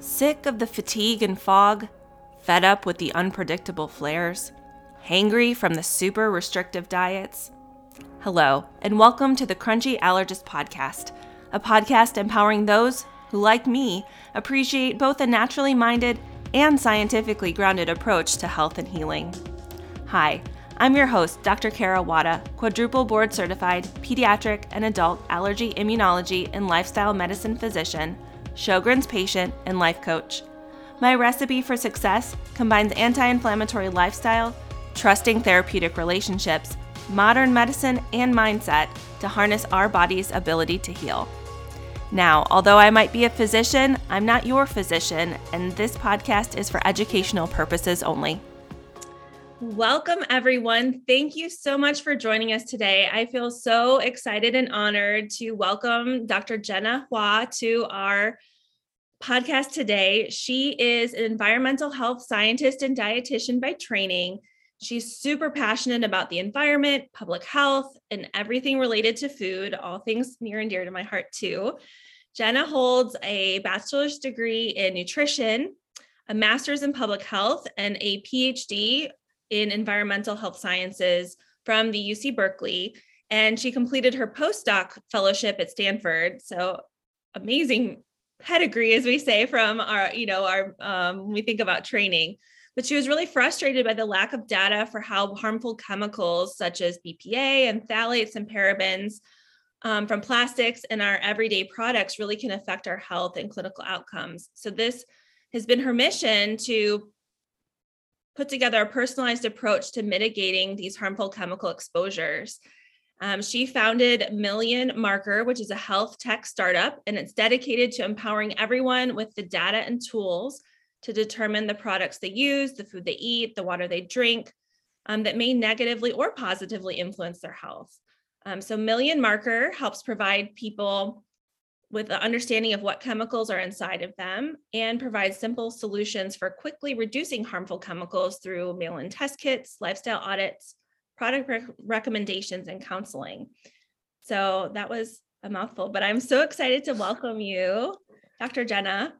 Sick of the fatigue and fog? Fed up with the unpredictable flares? Hangry from the super restrictive diets? Hello, and welcome to the Crunchy Allergist Podcast, a podcast empowering those who, like me, appreciate both a naturally minded and scientifically grounded approach to health and healing. Hi, I'm your host, Dr. Kara Wada, quadruple board-certified pediatric and adult allergy, immunology, and lifestyle medicine physician, Sjogren's patient, and life coach. My recipe for success combines anti-inflammatory lifestyle, trusting therapeutic relationships, modern medicine, and mindset to harness our body's ability to heal. Now, although I might be a physician, I'm not your physician, and this podcast is for educational purposes only. Welcome, everyone. Thank you so much for joining us today. I feel so excited and honored to welcome Dr. Jenna Hua to our podcast today. She is an environmental health scientist and dietitian by training. She's super passionate about the environment, public health, and everything related to food, all things near and dear to my heart, too. Jenna holds a bachelor's degree in nutrition, a master's in public health, and a PhD in environmental health sciences from the UC Berkeley, and she completed her postdoc fellowship at Stanford. So amazing pedigree, as we say, from our when we think about training. But she was really frustrated by the lack of data for how harmful chemicals such as BPA and phthalates and parabens from plastics and our everyday products really can affect our health and clinical outcomes. So this has been her mission to put together a personalized approach to mitigating these harmful chemical exposures. She founded Million Marker, which is a health tech startup, and it's dedicated to empowering everyone with the data and tools to determine the products they use, the food they eat, the water they drink, that may negatively or positively influence their health. So Million Marker helps provide people with the understanding of what chemicals are inside of them and provides simple solutions for quickly reducing harmful chemicals through mail-in test kits, lifestyle audits, product recommendations, and counseling. So that was a mouthful, but I'm so excited to welcome you, Dr. Jenna.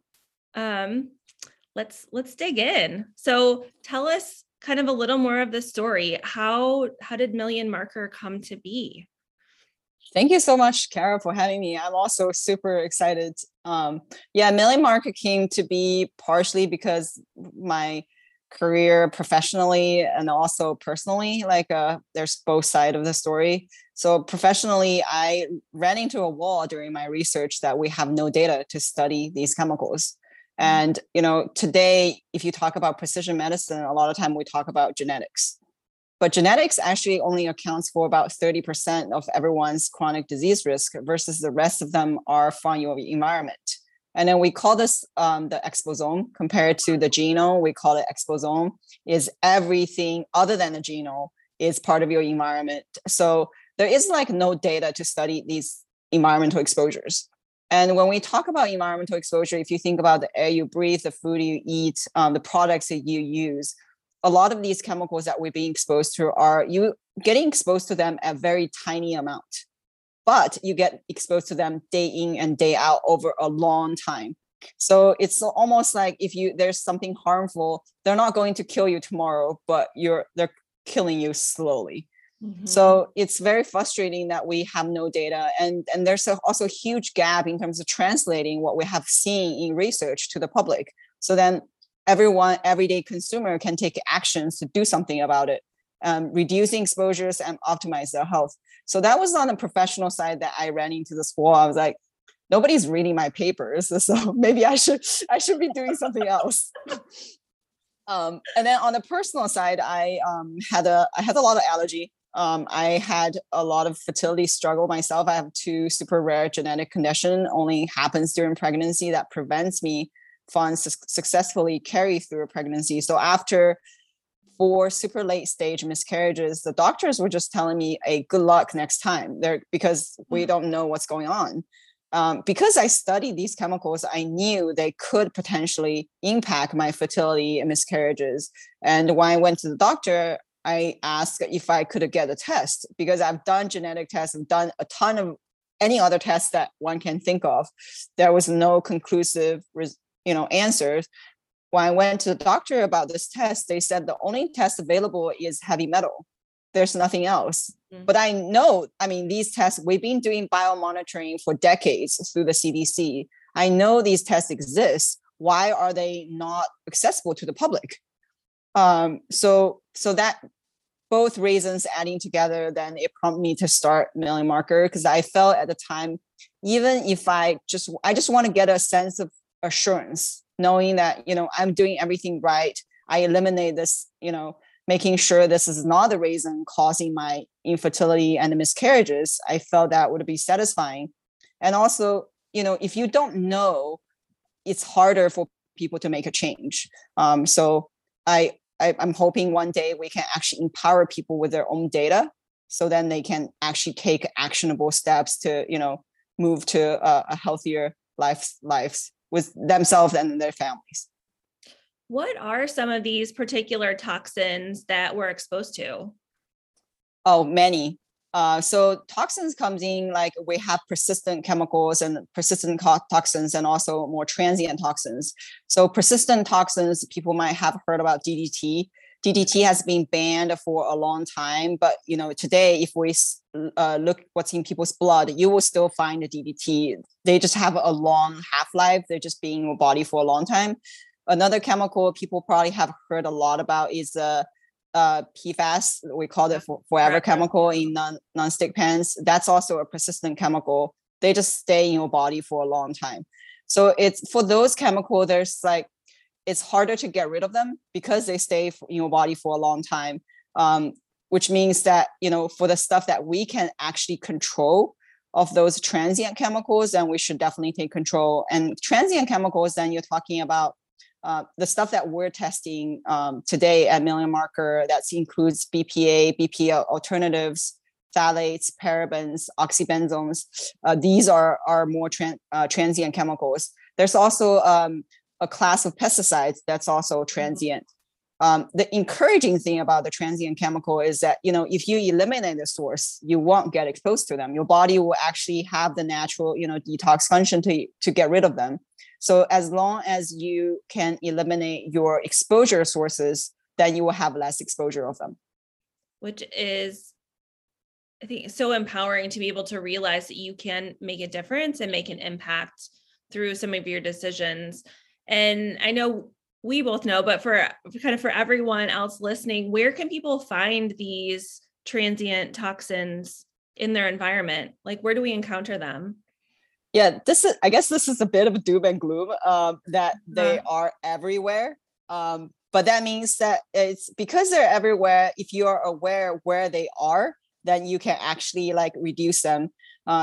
Let's dig in. So tell us kind of a little more of the story. How did Million Marker come to be? Thank you so much, Kara, for having me. I'm also super excited. Million Marker came to be partially because my career professionally and also personally, there's both sides of the story. So professionally, I ran into a wall during my research that we have no data to study these chemicals. And, today, if you talk about precision medicine, a lot of time we talk about genetics. But genetics actually only accounts for about 30% of everyone's chronic disease risk versus the rest of them are from your environment. And then we call this the exposome compared to the genome. We call it exposome is everything other than the genome is part of your environment. So there is no data to study these environmental exposures. And when we talk about environmental exposure, if you think about the air you breathe, the food you eat, the products that you use, a lot of these chemicals that we're being exposed to are you getting exposed to them at very tiny amount, but you get exposed to them day in and day out over a long time. So it's almost like there's something harmful, they're not going to kill you tomorrow, but they're killing you slowly. Mm-hmm. So it's very frustrating that we have no data. And there's also a huge gap in terms of translating what we have seen in research to the public. So then everyone, everyday consumer can take actions to do something about it, reducing exposures and optimize their health. So that was on the professional side that I ran into the school. I was like, nobody's reading my papers, so maybe I should be doing something else. And then on the personal side, I had a lot of allergy. I had a lot of fertility struggle myself. I have two super rare genetic conditions, only happens during pregnancy that prevents me from successfully carry through a pregnancy. So after 4 super late stage miscarriages, the doctors were just telling me, "Hey, good luck next time," because we don't know what's going on. Because I studied these chemicals, I knew they could potentially impact my fertility and miscarriages. And when I went to the doctor, I asked if I could get a test because I've done genetic tests, I've done a ton of any other tests that one can think of. There was no conclusive answers. When I went to the doctor about this test, they said the only test available is heavy metal. There's nothing else. Mm-hmm. But I know, these tests, we've been doing biomonitoring for decades through the CDC. I know these tests exist. Why are they not accessible to the public? So that both reasons adding together, then it prompted me to start Million Marker, because I felt at the time, even if I just want to get a sense of assurance, knowing that, I'm doing everything right. I eliminate this, making sure this is not the reason causing my infertility and the miscarriages. I felt that would be satisfying. And also, if you don't know, it's harder for people to make a change. So I'm hoping one day we can actually empower people with their own data, so then they can actually take actionable steps to, move to a healthier lives with themselves and their families. What are some of these particular toxins that we're exposed to? Oh, many. So toxins comes in, like we have persistent chemicals and persistent toxins, and also more transient toxins. So persistent toxins, people might have heard about DDT. DDT has been banned for a long time, but today, if we look what's in people's blood, you will still find the DDT. They just have a long half-life. They're just being in your body for a long time. Another chemical people probably have heard a lot about is PFAS. We call it forever chemical in non-stick pans. That's also a persistent chemical. They just stay in your body for a long time. So it's for those chemicals, it's harder to get rid of them because they stay in your body for a long time, which means that, for the stuff that we can actually control, of those transient chemicals, then we should definitely take control. And transient chemicals, then you're talking about the stuff that we're testing today at Million Marker, that includes BPA, BPA alternatives, phthalates, parabens, oxybenzones. These are more transient chemicals. There's also a class of pesticides that's also transient. The encouraging thing about the transient chemical is that, if you eliminate the source, you won't get exposed to them. Your body will actually have the natural, detox function to get rid of them. So as long as you can eliminate your exposure sources, then you will have less exposure of them. Which is, I think, so empowering to be able to realize that you can make a difference and make an impact through some of your decisions. And I know we both know, but for everyone else listening, where can people find these transient toxins in their environment? Where do we encounter them? Yeah, this is a bit of a doom and gloom that they are everywhere. But that means that it's because they're everywhere. If you are aware where they are, then you can actually reduce them.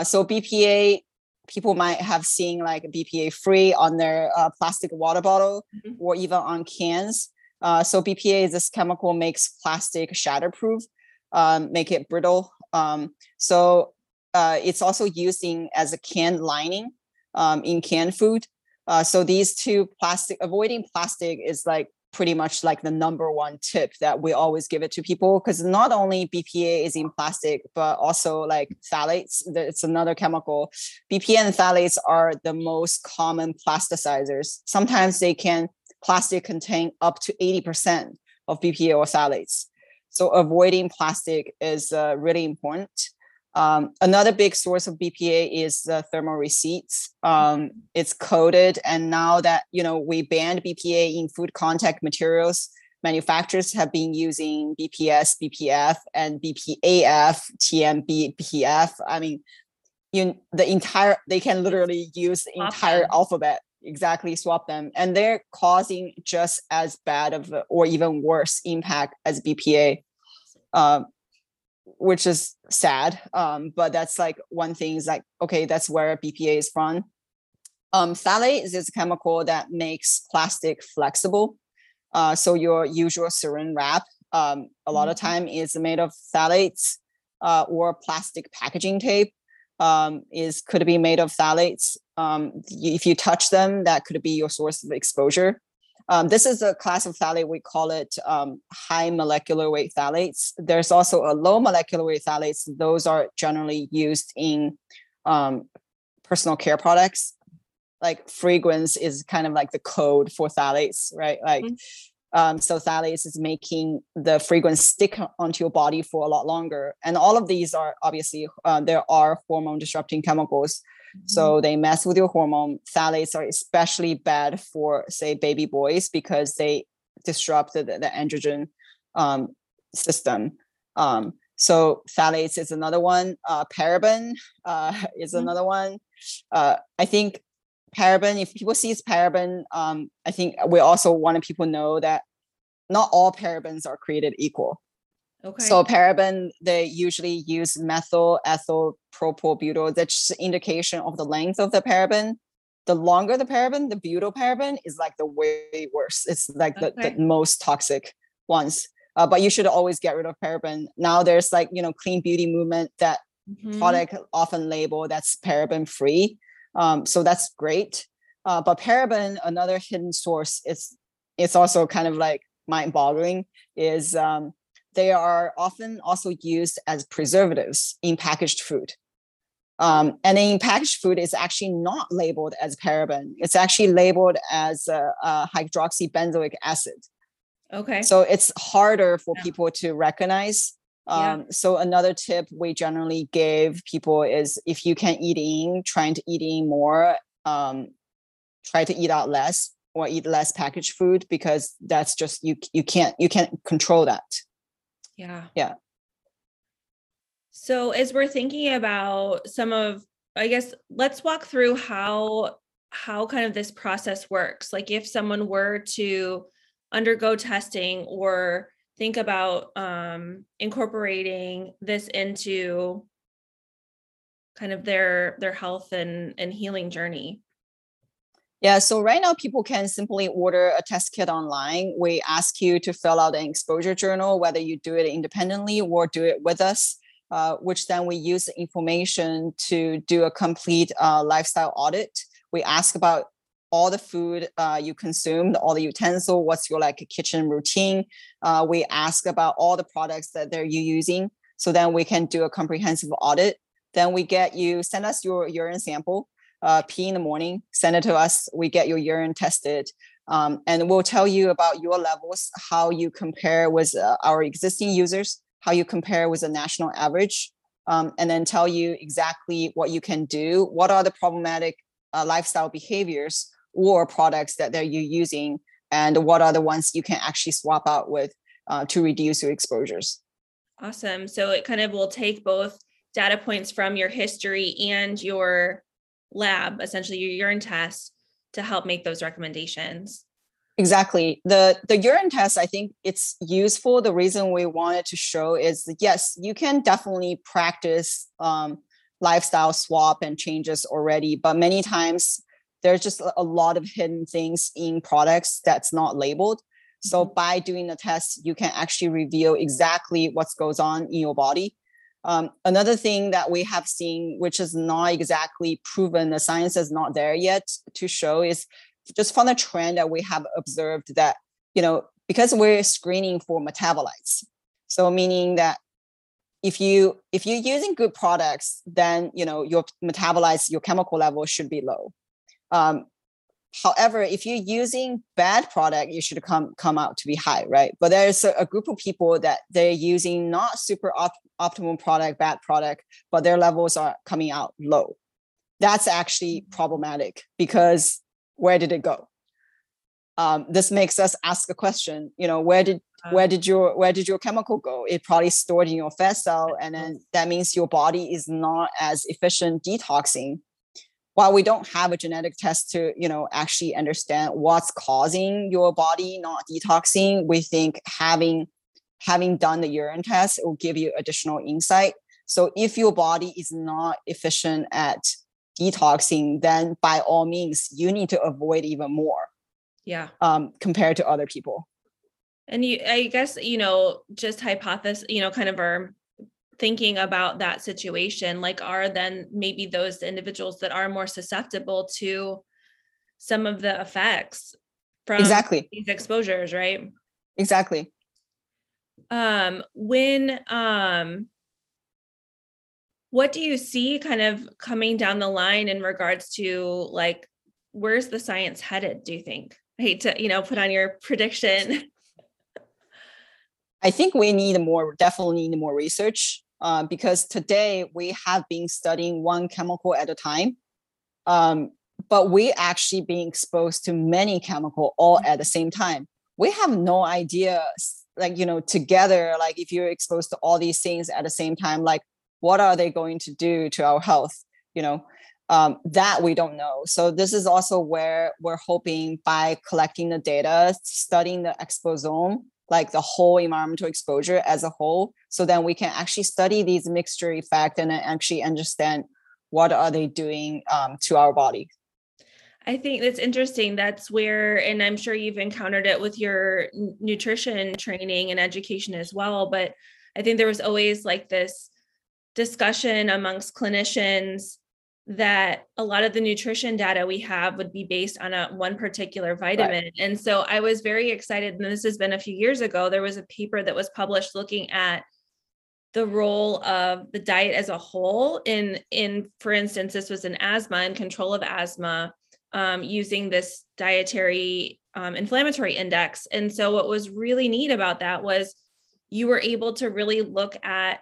So BPA, people might have seen BPA free on their plastic water bottle, mm-hmm. or even on cans. So BPA is this chemical makes plastic shatterproof, make it brittle. It's also used as a can lining in canned food. So these two, avoiding plastic is pretty much the number one tip that we always give it to people, because not only BPA is in plastic, but also phthalates. It's another chemical. BPA and phthalates are the most common plasticizers. Sometimes plastic contain up to 80% of BPA or phthalates. So avoiding plastic is really important. Another big source of BPA is the thermal receipts. It's coated, and now that we banned BPA in food contact materials, manufacturers have been using BPS, BPF, and BPAF, TMBPF. They can literally use the entire alphabet, exactly swap them, and they're causing just as bad of or even worse impact as BPA. Which is sad, but that's one thing is okay, that's where BPA is from. Phthalate is a chemical that makes plastic flexible. So your usual Saran wrap, a lot of time is made of phthalates, or plastic packaging tape could be made of phthalates. If you touch them, that could be your source of exposure. This is a class of phthalate, we call it high molecular weight phthalates. There's also a low molecular weight phthalates. Those are generally used in personal care products. like fragrance is kind of like the code for phthalates, right? Like, so phthalates is making the fragrance stick onto your body for a lot longer. And all of these are obviously, there are hormone disrupting chemicals. So they mess with your hormone. Phthalates are especially bad for, say, baby boys, because they disrupt the androgen system. So phthalates is another one. Paraben is another one. I think paraben, if people see paraben, I think we also want people to know that not all parabens are created equal. Okay. So paraben, they usually use methyl, ethyl, propyl, butyl. That's just an indication of the length of the paraben. The longer the paraben, the butyl paraben is like the way worse. It's like the most toxic ones. But you should always get rid of paraben. Now there's like, you know, clean beauty movement that product often label that's paraben free. So that's great. But paraben, another hidden source, it's also kind of like mind boggling is, they are often also used as preservatives in packaged food. And in packaged food, it's actually not labeled as paraben. It's actually labeled as hydroxybenzoic acid. Okay. So it's harder for people to recognize. So another tip we generally give people is if you can eat in, trying to eat in more, try to eat out less or eat less packaged food, because that's just, you can't control that. Yeah. Yeah. So as we're thinking about some of, I guess, let's walk through how kind of this process works. Like if someone were to undergo testing or think about incorporating this into kind of their health and healing journey. Yeah. So right now people can simply order a test kit online. We ask you to fill out an exposure journal, whether you do it independently or do it with us, which then we use the information to do a complete lifestyle audit. We ask about all the food you consumed, all the utensil, what's your like kitchen routine. We ask about all the products that they're using. So then we can do a comprehensive audit. Then we get you, send us your urine sample. Pee in the morning, send it to us. We get your urine tested, and we'll tell you about your levels, how you compare with our existing users, how you compare with the national average, and then tell you exactly what you can do, what are the problematic lifestyle behaviors or products that you're using, and what are the ones you can actually swap out with to reduce your exposures. Awesome. So it kind of will take both data points from your history and your lab, essentially your urine test, to help make those recommendations. Exactly. The urine test, I think it's useful. The reason we wanted to show is that, yes, you can definitely practice lifestyle swap and changes already, but many times there's just a lot of hidden things in products that's not labeled. So by doing the test, you can actually reveal exactly what goes on in your body. Another thing that we have seen, which is not exactly proven, the science is not there yet to show, is just from the trend that we have observed that, you know, because we're screening for metabolites. So meaning that if you're using good products, then, you know, your metabolites, your chemical level should be low. However, if you're using bad product, you should come out to be high, right? But there's a group of people that they're using not super optimal product, bad product, but their levels are coming out low. That's actually problematic, because where did it go? This makes us ask a question, you know, where did your chemical go? It probably stored in your fat cell, and then that means your body is not as efficient detoxing. While we don't have a genetic test to, you know, actually understand what's causing your body not detoxing, we think having done the urine test will give you additional insight. So if your body is not efficient at detoxing, then by all means, you need to avoid even more. Yeah. Compared to other people. And I guess, you know, just hypothesis, you know, kind of our thinking about that situation, like are then maybe those individuals that are more susceptible to some of the effects from these exposures, right? Exactly. What do you see kind of coming down the line in regards to like where's the science headed, do you think? I hate to, put on your prediction. I think we definitely need more research because today we have been studying one chemical at a time, but we actually being exposed to many chemical all at the same time. We have no idea, together, if you're exposed to all these things at the same time, what are they going to do to our health, that we don't know. So this is also where we're hoping by collecting the data, studying the exposome, the whole environmental exposure as a whole. So then we can actually study these mixture effect and actually understand what are they doing to our body. I think that's interesting. That's where, and I'm sure you've encountered it with your nutrition training and education as well. But I think there was always this discussion amongst clinicians that a lot of the nutrition data we have would be based on one particular vitamin. Right. And so I was very excited, and this has been a few years ago, there was a paper that was published looking at the role of the diet as a whole in, for instance, this was in asthma and control of asthma, using this dietary inflammatory index. And so what was really neat about that was you were able to really look at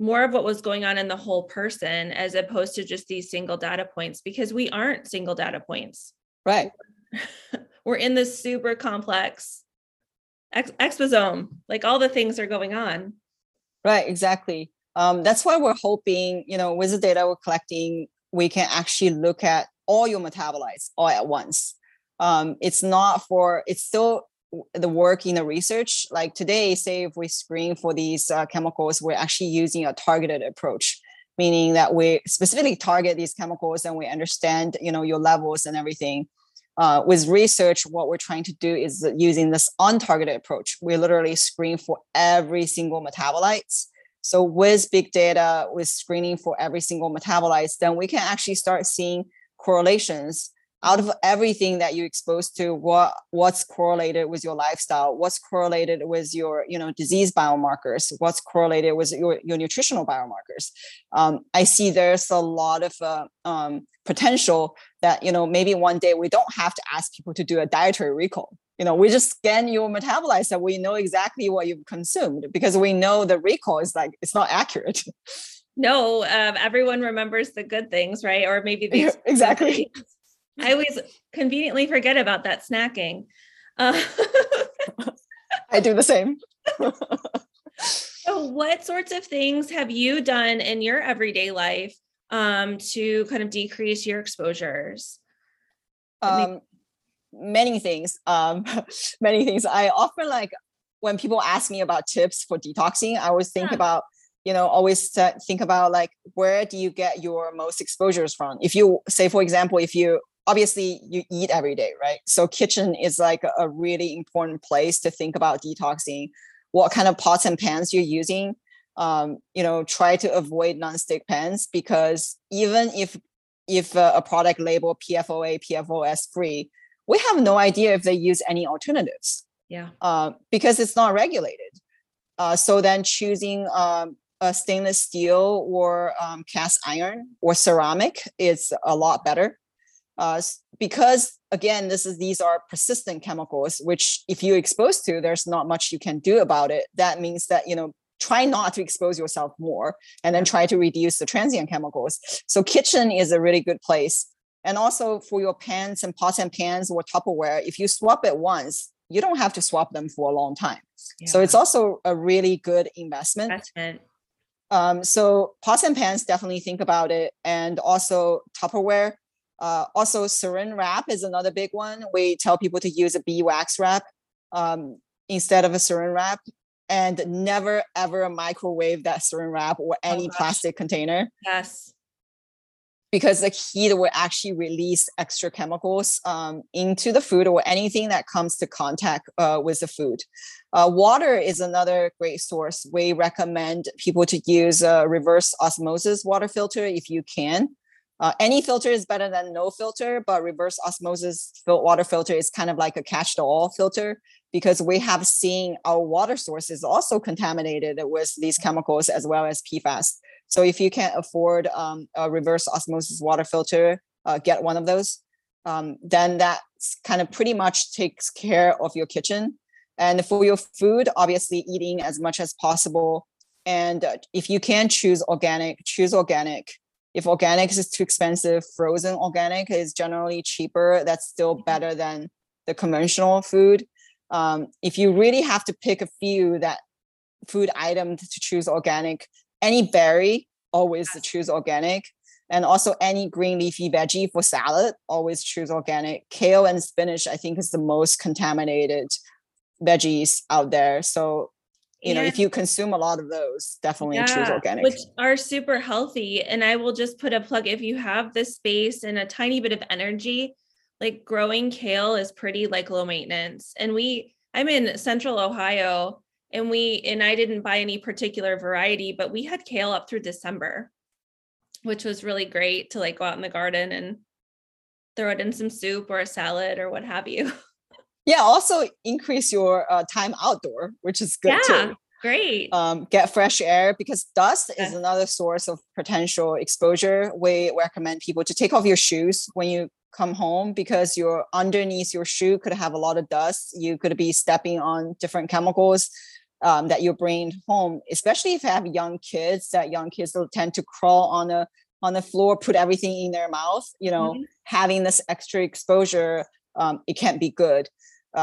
more of what was going on in the whole person, as opposed to just these single data points, because we aren't single data points. Right. We're in this super complex exposome, all the things are going on. Right. Exactly. That's why we're hoping, with the data we're collecting, we can actually look at all your metabolites all at once. It's still the work in the research, today, say if we screen for these chemicals, we're actually using a targeted approach, meaning that we specifically target these chemicals and we understand, your levels and everything. With research, what we're trying to do is using this untargeted approach. We literally screen for every single metabolites. So with big data, with screening for every single metabolites, then we can actually start seeing correlations. Out of everything that you're exposed to, what's correlated with your lifestyle, what's correlated with your disease biomarkers, what's correlated with your nutritional biomarkers. I see there's a lot of potential that maybe one day we don't have to ask people to do a dietary recall. We just scan your metabolites and we know exactly what you've consumed, because we know the recall is it's not accurate. No, everyone remembers the good things, right? Or maybe these exactly. I always conveniently forget about that snacking. I do the same. So what sorts of things have you done in your everyday life to kind of decrease your exposures? Many things. I often when people ask me about tips for detoxing, I always think about where do you get your most exposures from? If you say, for example, obviously you eat every day, right? So kitchen is a really important place to think about detoxing, what kind of pots and pans you're using. Try to avoid nonstick pans, because even if a product labeled PFOA, PFOS free, we have no idea if they use any alternatives. Yeah. Because it's not regulated. So then choosing, a stainless steel or cast iron or ceramic is a lot better, because again, these are persistent chemicals, which if you're exposed to, there's not much you can do about it. That means that try not to expose yourself more, and then try to reduce the transient chemicals. So kitchen is a really good place, and also for your pans and pots and pans or Tupperware, if you swap it once, you don't have to swap them for a long time. Yeah. So it's also a really good investment. So pots and pans, definitely think about it. And also Tupperware, also saran wrap is another big one. We tell people to use a beeswax wrap instead of a saran wrap, and never, ever microwave that saran wrap or any plastic container. Yes. Because the heat will actually release extra chemicals into the food or anything that comes to contact with the food. Water is another great source. We recommend people to use a reverse osmosis water filter if you can. Any filter is better than no filter, but reverse osmosis water filter is kind of like a catch-all filter, because we have seen our water sources also contaminated with these chemicals as well as PFAS. So if you can't afford a reverse osmosis water filter, get one of those, then that kind of pretty much takes care of your kitchen. And for your food, obviously eating as much as possible. And if you can choose organic, choose organic. If organic is too expensive, frozen organic is generally cheaper. That's still better than the conventional food. If you really have to pick a few that food item to choose organic, any berry, always choose organic. And also any green leafy veggie for salad, always choose organic. Kale and spinach, I think, is the most contaminated veggies out there. So, you know, if you consume a lot of those, definitely choose organic. Which are super healthy. And I will just put a plug, if you have the space and a tiny bit of energy, like growing kale is pretty like low maintenance. And I'm in central Ohio, and I didn't buy any particular variety, but we had kale up through December, which was really great to like go out in the garden and throw it in some soup or a salad or what have you. Yeah. Also increase your time outdoor, which is good too. Great. Get fresh air, because dust is another source of potential exposure. We recommend people to take off your shoes when you come home, because your underneath your shoe could have a lot of dust. You could be stepping on different chemicals that you're bringing home, especially if you have young kids. That young kids will tend to crawl on the floor, put everything in their mouth. You know, having this extra exposure, it can't be good.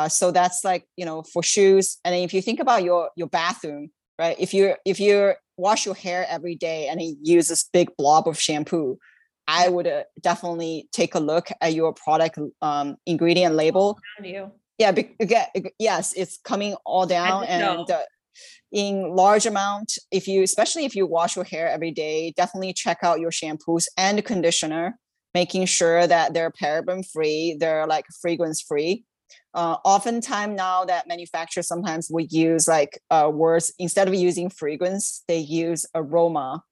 So that's like, you know, for shoes. And if you think about your bathroom, right? If you wash your hair every day and you use this big blob of shampoo, I would definitely take a look at your product ingredient label. Yeah. Yes. It's coming all down. And in large amount, especially if you wash your hair every day, definitely check out your shampoos and conditioner, making sure that they're paraben free. They're like fragrance free. Oftentimes now that manufacturers sometimes would use like words, instead of using fragrance, they use aroma.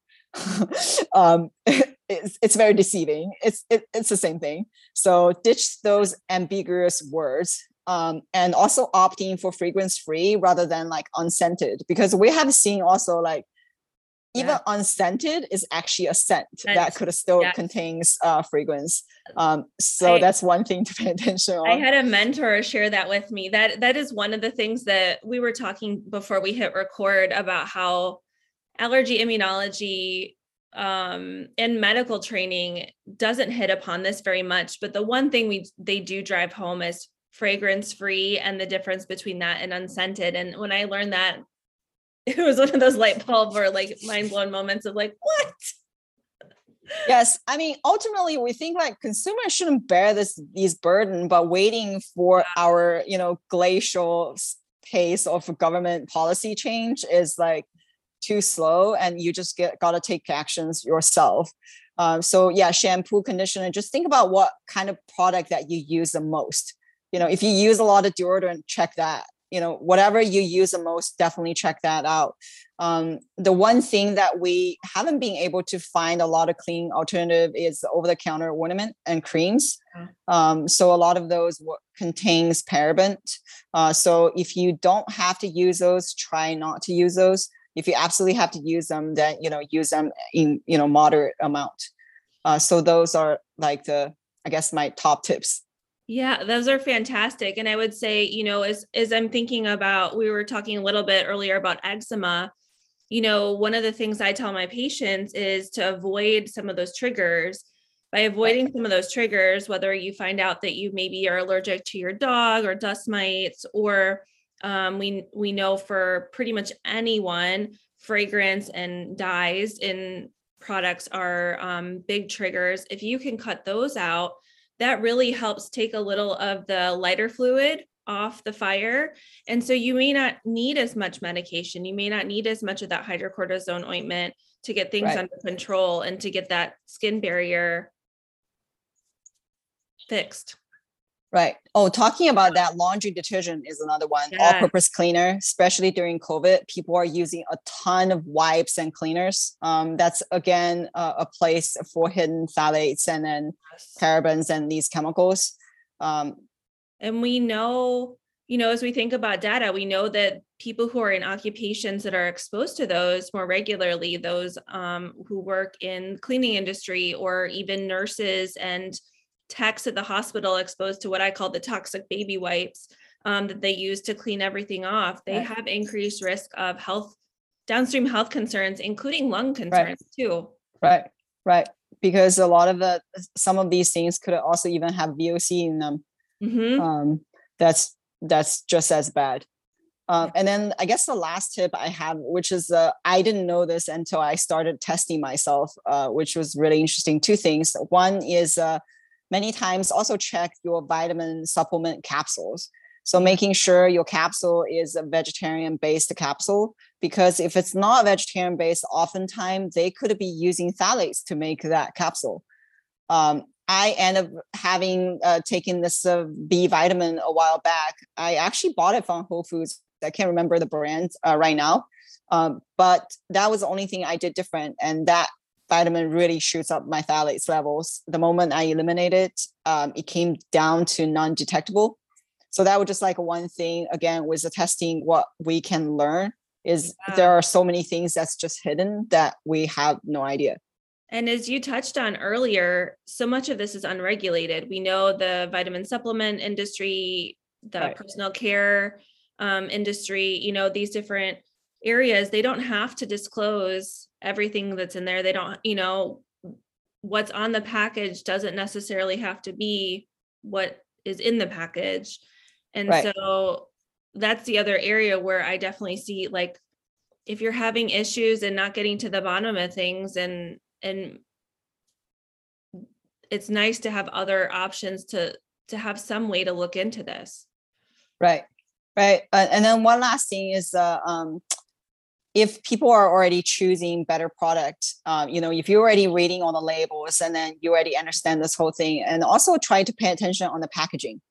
It's very deceiving. It's the same thing. So ditch those ambiguous words, and also opt in for fragrance free rather than like unscented, because we have seen also like even unscented is actually a scent that could still contains fragrance. So that's one thing to pay attention on. I had a mentor share that with me. That is one of the things that we were talking before we hit record about, how allergy immunology and medical training doesn't hit upon this very much. But the one thing they do drive home is fragrance free and the difference between that and unscented. And when I learned that, it was one of those light bulb or like mind blown moments of like, what? Yes. I mean, ultimately we think like consumers shouldn't bear these burden, but waiting for our, you know, glacial pace of government policy change is like too slow, and you just gotta take actions yourself. So yeah, shampoo, conditioner, just think about what kind of product that you use the most. You know, if you use a lot of deodorant, check that. You know, whatever you use the most, definitely check that out. The one thing that we haven't been able to find a lot of clean alternative is over-the-counter ornament and creams. So a lot of those contains paraben. So if you don't have to use those, try not to use those. If you absolutely have to use them, then, you know, use them in, you know, moderate amount. So those are like my top tips. Yeah, those are fantastic. And I would say, you know, as I'm thinking about, we were talking a little bit earlier about eczema, you know, one of the things I tell my patients is to avoid some of those triggers. By avoiding some of those triggers, whether you find out that you maybe are allergic to your dog or dust mites, or we know for pretty much anyone, fragrance and dyes in products are big triggers. If you can cut those out, that really helps take a little of the lighter fluid off the fire. And so you may not need as much medication. You may not need as much of that hydrocortisone ointment to get things under control and to get that skin barrier fixed. Right. Oh, talking about that, laundry detergent is another one. Yeah. All-purpose cleaner, especially during COVID, people are using a ton of wipes and cleaners. That's again a place for hidden phthalates and then parabens and these chemicals. And we know you know, as we think about data, we know that people who are in occupations that are exposed to those more regularly, those who work in cleaning industry or even nurses and techs at the hospital exposed to what I call the toxic baby wipes that they use to clean everything off, they right. have increased risk of downstream health concerns, including lung concerns right. too. Right, right. Because a lot of some of these things could also even have VOC in them. Mm-hmm. That's just as bad. And then I guess the last tip I have, which is I didn't know this until I started testing myself, which was really interesting. Two things. One is many times also check your vitamin supplement capsules. So making sure your capsule is a vegetarian-based capsule, because if it's not vegetarian-based, oftentimes they could be using phthalates to make that capsule. I ended up having taken this B vitamin a while back. I actually bought it from Whole Foods. I can't remember the brand right now, but that was the only thing I did different. And that vitamin really shoots up my phthalates levels. The moment I eliminated it, it came down to non-detectable. So that was just like one thing, again, with the testing, what we can learn is there are so many things that's just hidden that we have no idea. And as you touched on earlier, so much of this is unregulated. We know the vitamin supplement industry, the right. personal care industry, you know, these different areas, they don't have to disclose everything that's in there. They don't, you know, what's on the package doesn't necessarily have to be what is in the package. And right. so that's the other area where I definitely see, like, if you're having issues and not getting to the bottom of things, and it's nice to have other options to have some way to look into this. Right. Right. And then one last thing is, if people are already choosing better product, you know, if you're already reading on the labels and then you already understand this whole thing, and also try to pay attention on the packaging,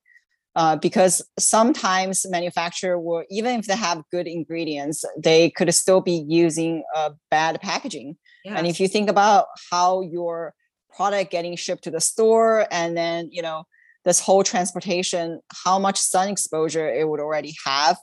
because sometimes manufacturer will, even if they have good ingredients, they could still be using bad packaging. Yeah. And if you think about how your product getting shipped to the store, and then, you know, this whole transportation, how much sun exposure it would already have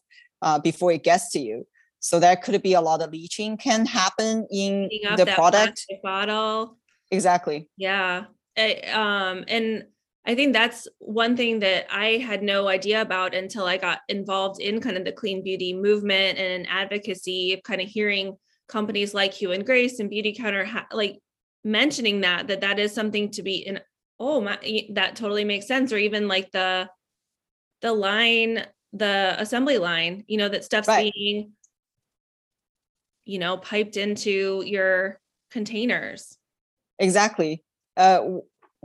before it gets to you. So there could be a lot of leaching can happen in the product bottle. Exactly. Yeah. And I think that's one thing that I had no idea about until I got involved in kind of the clean beauty movement and advocacy, kind of hearing companies like Hue and Grace and Beauty Counter, like mentioning that is something to be in. Oh my, that totally makes sense. Or even like the line, the assembly line, you know, that stuff's right. being, you know, piped into your containers. Exactly.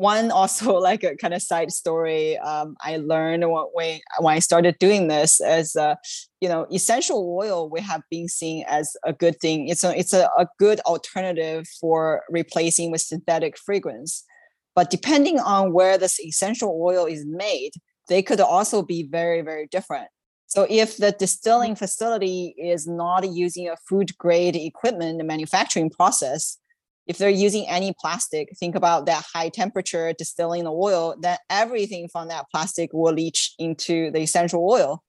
One also, like, a kind of side story I learned when I started doing this is, you know, essential oil we have been seeing as a good thing. It's a good alternative for replacing with synthetic fragrance. But depending on where this essential oil is made, they could also be very, very different. So if the distilling facility is not using a food grade equipment, the manufacturing process, if they're using any plastic, think about that high temperature distilling the oil, then everything from that plastic will leach into the essential oil.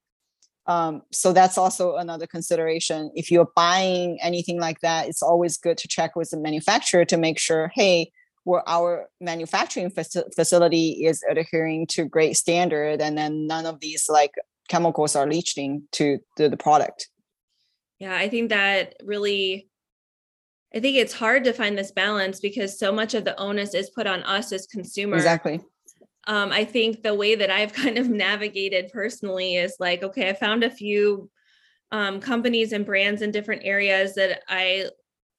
So that's also another consideration. If you're buying anything like that, it's always good to check with the manufacturer to make sure, hey, where our manufacturing facility is adhering to great standard, and then none of these like chemicals are leaching to the product. Yeah, I think that really... I think it's hard to find this balance because so much of the onus is put on us as consumers. Exactly. I think the way that I've kind of navigated personally is like, okay, I found a few companies and brands in different areas that I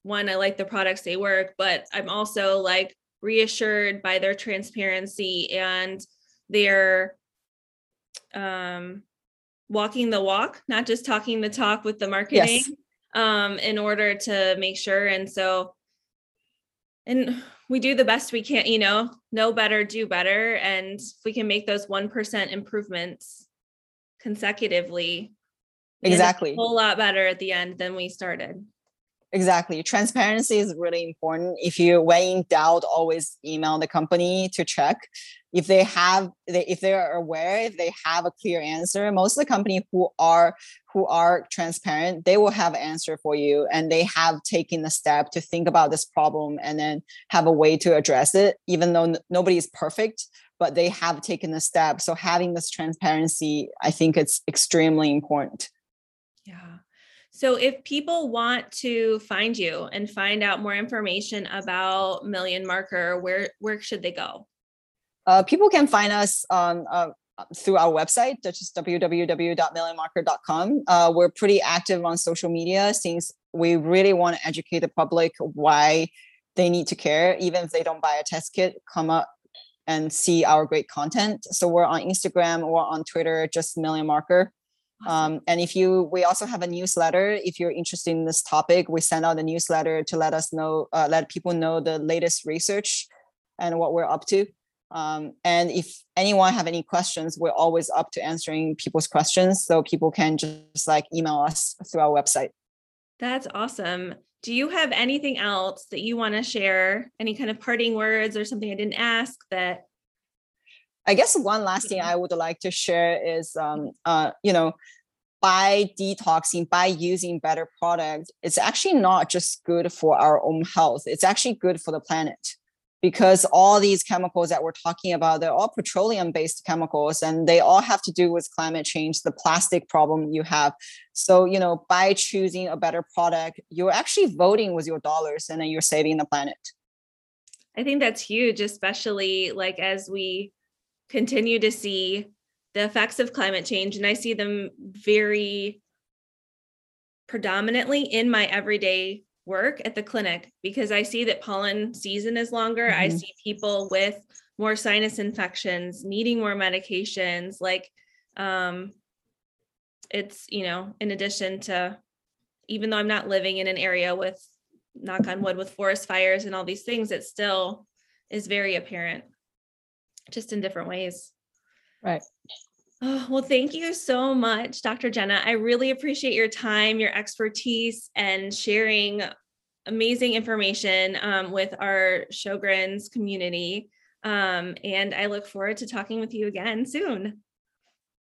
like the products they work, but I'm also like reassured by their transparency and their walking the walk, not just talking the talk with the marketing. Yes. In order to make sure. And so, and we do the best we can, you know better, do better. And if we can make those 1% improvements consecutively, exactly, a whole lot better at the end than we started. Exactly. Transparency is really important. If you're weighing doubt, always email the company to check. if they are aware, if they have a clear answer, most of the companies who are transparent, they will have an answer for you, and they have taken the step to think about this problem and then have a way to address it, even though nobody is perfect, but they have taken the step. So having this transparency, I think it's extremely important. Yeah. So if people want to find you and find out more information about Million Marker, where should they go? People can find us through our website, which is www.millionmarker.com. We're pretty active on social media since we really want to educate the public why they need to care. Even if they don't buy a test kit, come up and see our great content. So we're on Instagram or on Twitter, just Million Marker. And we also have a newsletter. If you're interested in this topic, we send out a newsletter to let people know the latest research and what we're up to. And if anyone have any questions, we're always up to answering people's questions. So people can just email us through our website. That's awesome. Do you have anything else that you want to share? Any kind of parting words or something I didn't ask that? I guess one last thing I would like to share is, by detoxing, by using better products, it's actually not just good for our own health. It's actually good for the planet. Because all these chemicals that we're talking about, they're all petroleum-based chemicals, and they all have to do with climate change, the plastic problem you have. So, by choosing a better product, you're actually voting with your dollars, and then you're saving the planet. I think that's huge, especially as we continue to see the effects of climate change. And I see them very predominantly in my everyday work at the clinic, because I see that pollen season is longer. Mm-hmm. I see people with more sinus infections, needing more medications. It's, in addition to, even though I'm not living in an area with, knock on wood, with forest fires and all these things, it still is very apparent, just in different ways. Right. Oh, well, thank you so much, Dr. Jenna. I really appreciate your time, your expertise, and sharing amazing information with our Sjogren's community. And I look forward to talking with you again soon.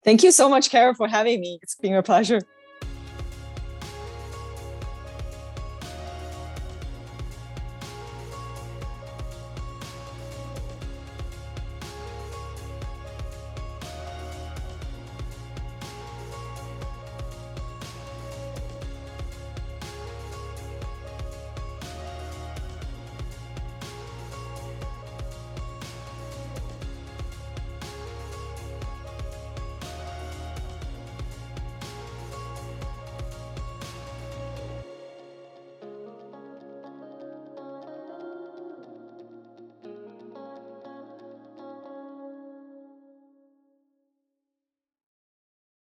Thank you so much, Kara, for having me. It's been a pleasure.